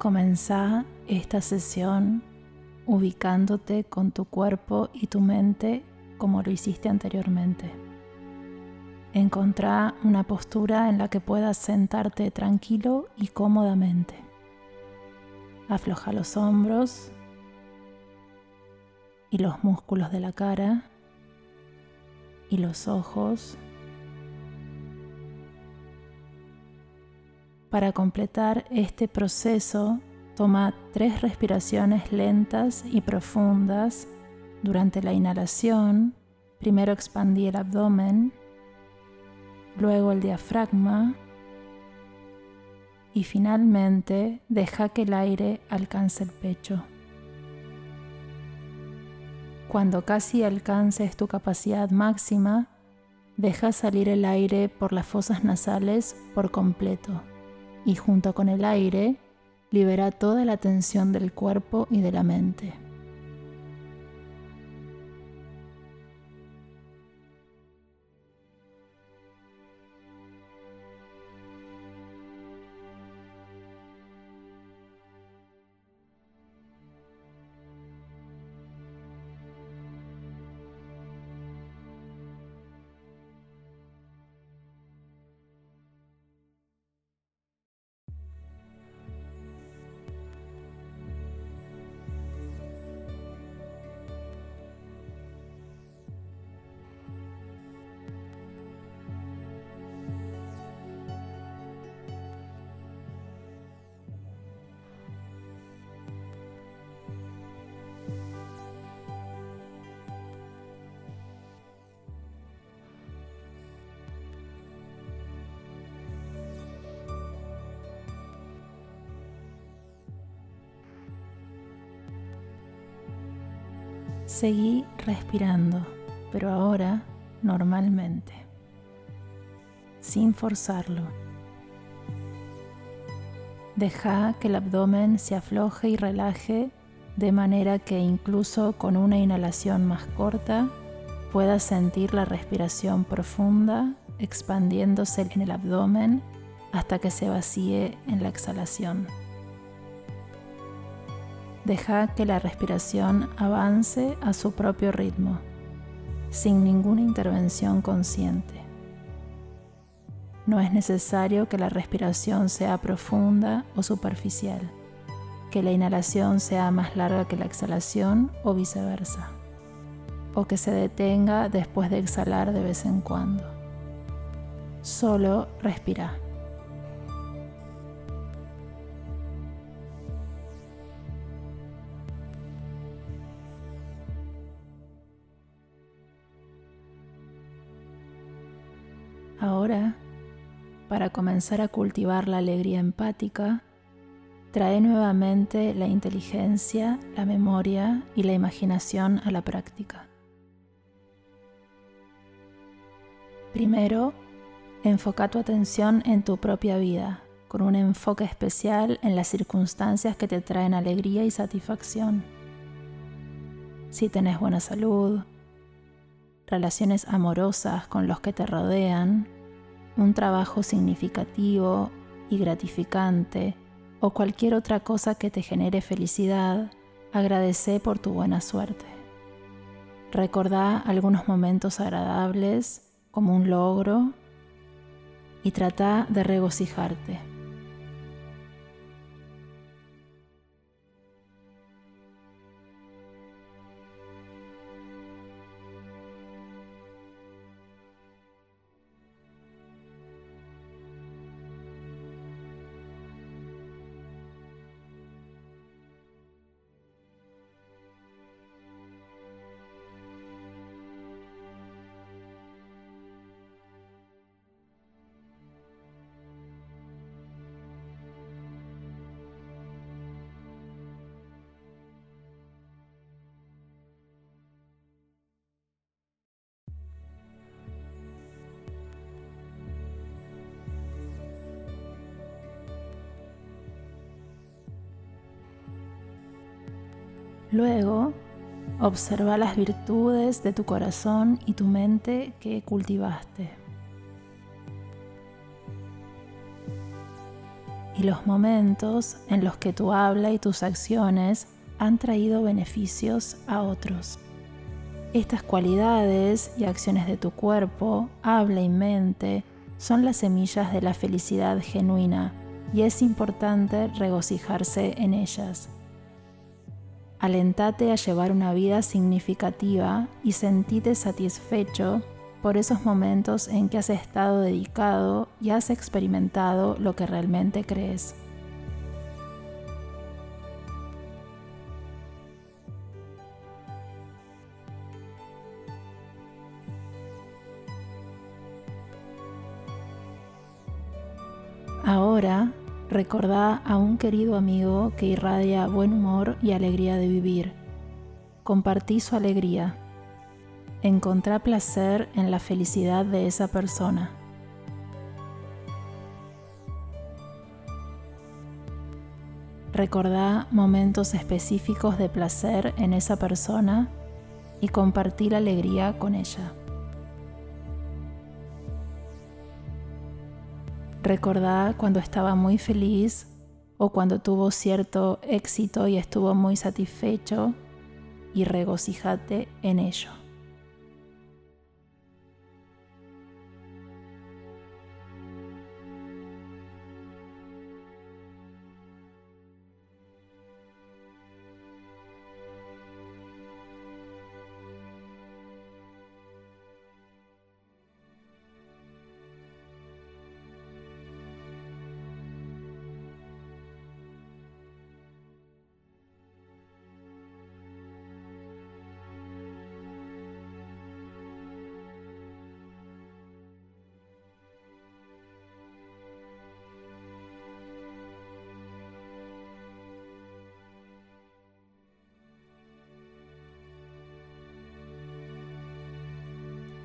Comenzá esta sesión ubicándote con tu cuerpo y tu mente como lo hiciste anteriormente. Encontrá una postura en la que puedas sentarte tranquilo y cómodamente. Afloja los hombros y los músculos de la cara y los ojos. Para completar este proceso, toma 3 respiraciones lentas y profundas. Durante la inhalación, primero expandí el abdomen, luego el diafragma y finalmente deja que el aire alcance el pecho. Cuando casi alcances tu capacidad máxima, deja salir el aire por las fosas nasales por completo. Y junto con el aire, libera toda la tensión del cuerpo y de la mente. Seguí respirando, pero ahora normalmente, sin forzarlo. Deja que el abdomen se afloje y relaje de manera que incluso con una inhalación más corta puedas sentir la respiración profunda expandiéndose en el abdomen hasta que se vacíe en la exhalación. Deja que la respiración avance a su propio ritmo, sin ninguna intervención consciente. No es necesario que la respiración sea profunda o superficial, que la inhalación sea más larga que la exhalación o viceversa, o que se detenga después de exhalar de vez en cuando. Solo respira. Ahora, para comenzar a cultivar la alegría empática, trae nuevamente la inteligencia, la memoria y la imaginación a la práctica. Primero, enfoca tu atención en tu propia vida, con un enfoque especial en las circunstancias que te traen alegría y satisfacción. Si tenés buena salud, relaciones amorosas con los que te rodean, un trabajo significativo y gratificante o cualquier otra cosa que te genere felicidad, agradece por tu buena suerte. Recordá algunos momentos agradables como un logro y trata de regocijarte. Luego, observa las virtudes de tu corazón y tu mente que cultivaste. y los momentos en los que tu habla y tus acciones han traído beneficios a otros. Estas cualidades y acciones de tu cuerpo, habla y mente son las semillas de la felicidad genuina y es importante regocijarse en ellas. Alentate a llevar una vida significativa y sentite satisfecho por esos momentos en que has estado dedicado y has experimentado lo que realmente crees. Ahora, recordá a un querido amigo que irradia buen humor y alegría de vivir. Compartí su alegría. Encontrá placer en la felicidad de esa persona. Recordá momentos específicos de placer en esa persona y compartí la alegría con ella. Recordá cuando estaba muy feliz o cuando tuvo cierto éxito y estuvo muy satisfecho y regocíjate en ello.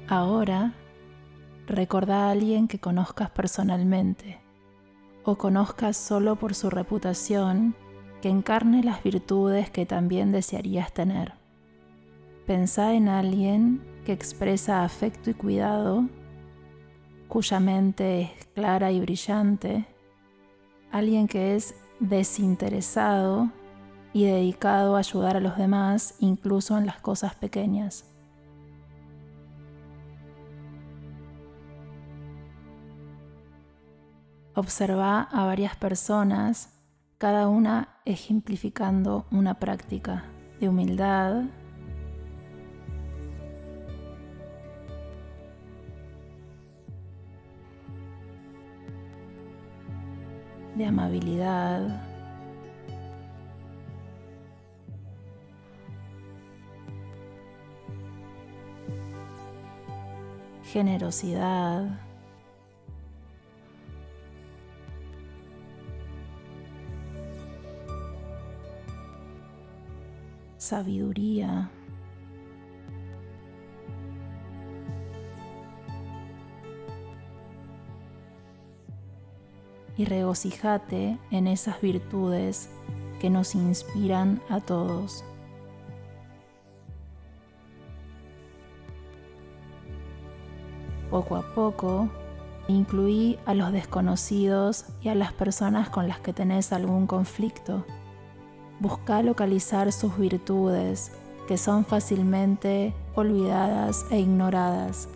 Ahora, recordá a alguien que conozcas personalmente o conozcas solo por su reputación que encarne las virtudes que también desearías tener. Pensá en alguien que expresa afecto y cuidado, cuya mente es clara y brillante, alguien que es desinteresado y dedicado a ayudar a los demás incluso en las cosas pequeñas. Observa a varias personas, cada una ejemplificando una práctica de humildad, de amabilidad, generosidad, sabiduría, y regocíjate en esas virtudes que nos inspiran a todos. Poco a poco, incluí a los desconocidos y a las personas con las que tenés algún conflicto. Busca localizar sus virtudes, que son fácilmente olvidadas e ignoradas.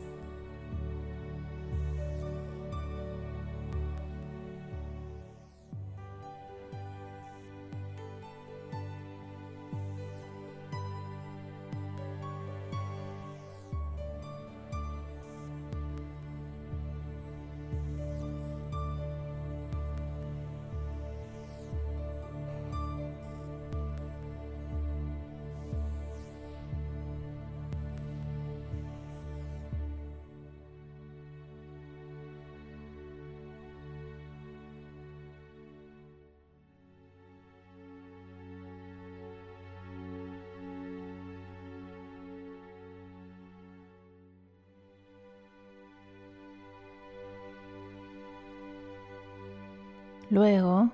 Luego,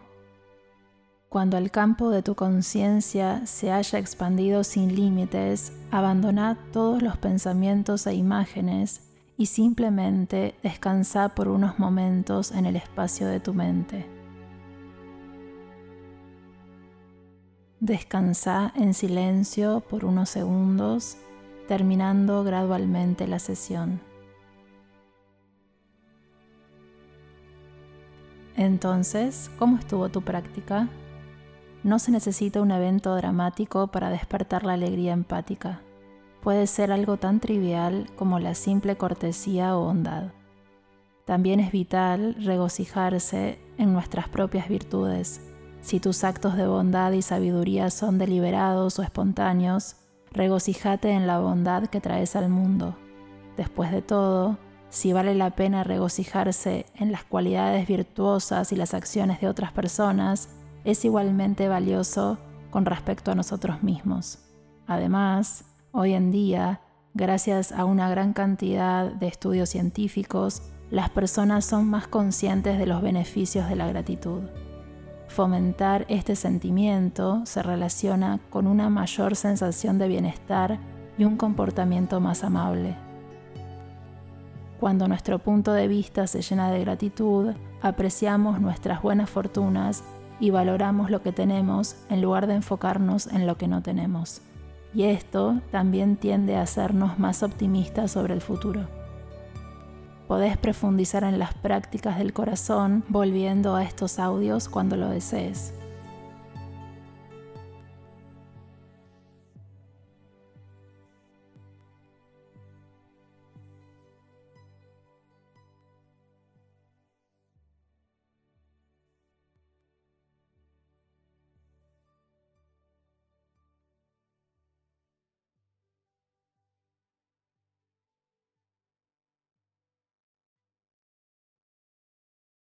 cuando el campo de tu conciencia se haya expandido sin límites, abandona todos los pensamientos e imágenes y simplemente descansa por unos momentos en el espacio de tu mente. Descansa en silencio por unos segundos, terminando gradualmente la sesión. Entonces, ¿cómo estuvo tu práctica? No se necesita un evento dramático para despertar la alegría empática. Puede ser algo tan trivial como la simple cortesía o bondad. También es vital regocijarse en nuestras propias virtudes. Si tus actos de bondad y sabiduría son deliberados o espontáneos, regocíjate en la bondad que traes al mundo. Después de todo, si vale la pena regocijarse en las cualidades virtuosas y las acciones de otras personas, es igualmente valioso con respecto a nosotros mismos. Además, hoy en día, gracias a una gran cantidad de estudios científicos, las personas son más conscientes de los beneficios de la gratitud. Fomentar este sentimiento se relaciona con una mayor sensación de bienestar y un comportamiento más amable. Cuando nuestro punto de vista se llena de gratitud, apreciamos nuestras buenas fortunas y valoramos lo que tenemos en lugar de enfocarnos en lo que no tenemos. Y esto también tiende a hacernos más optimistas sobre el futuro. Podés profundizar en las prácticas del corazón volviendo a estos audios cuando lo desees.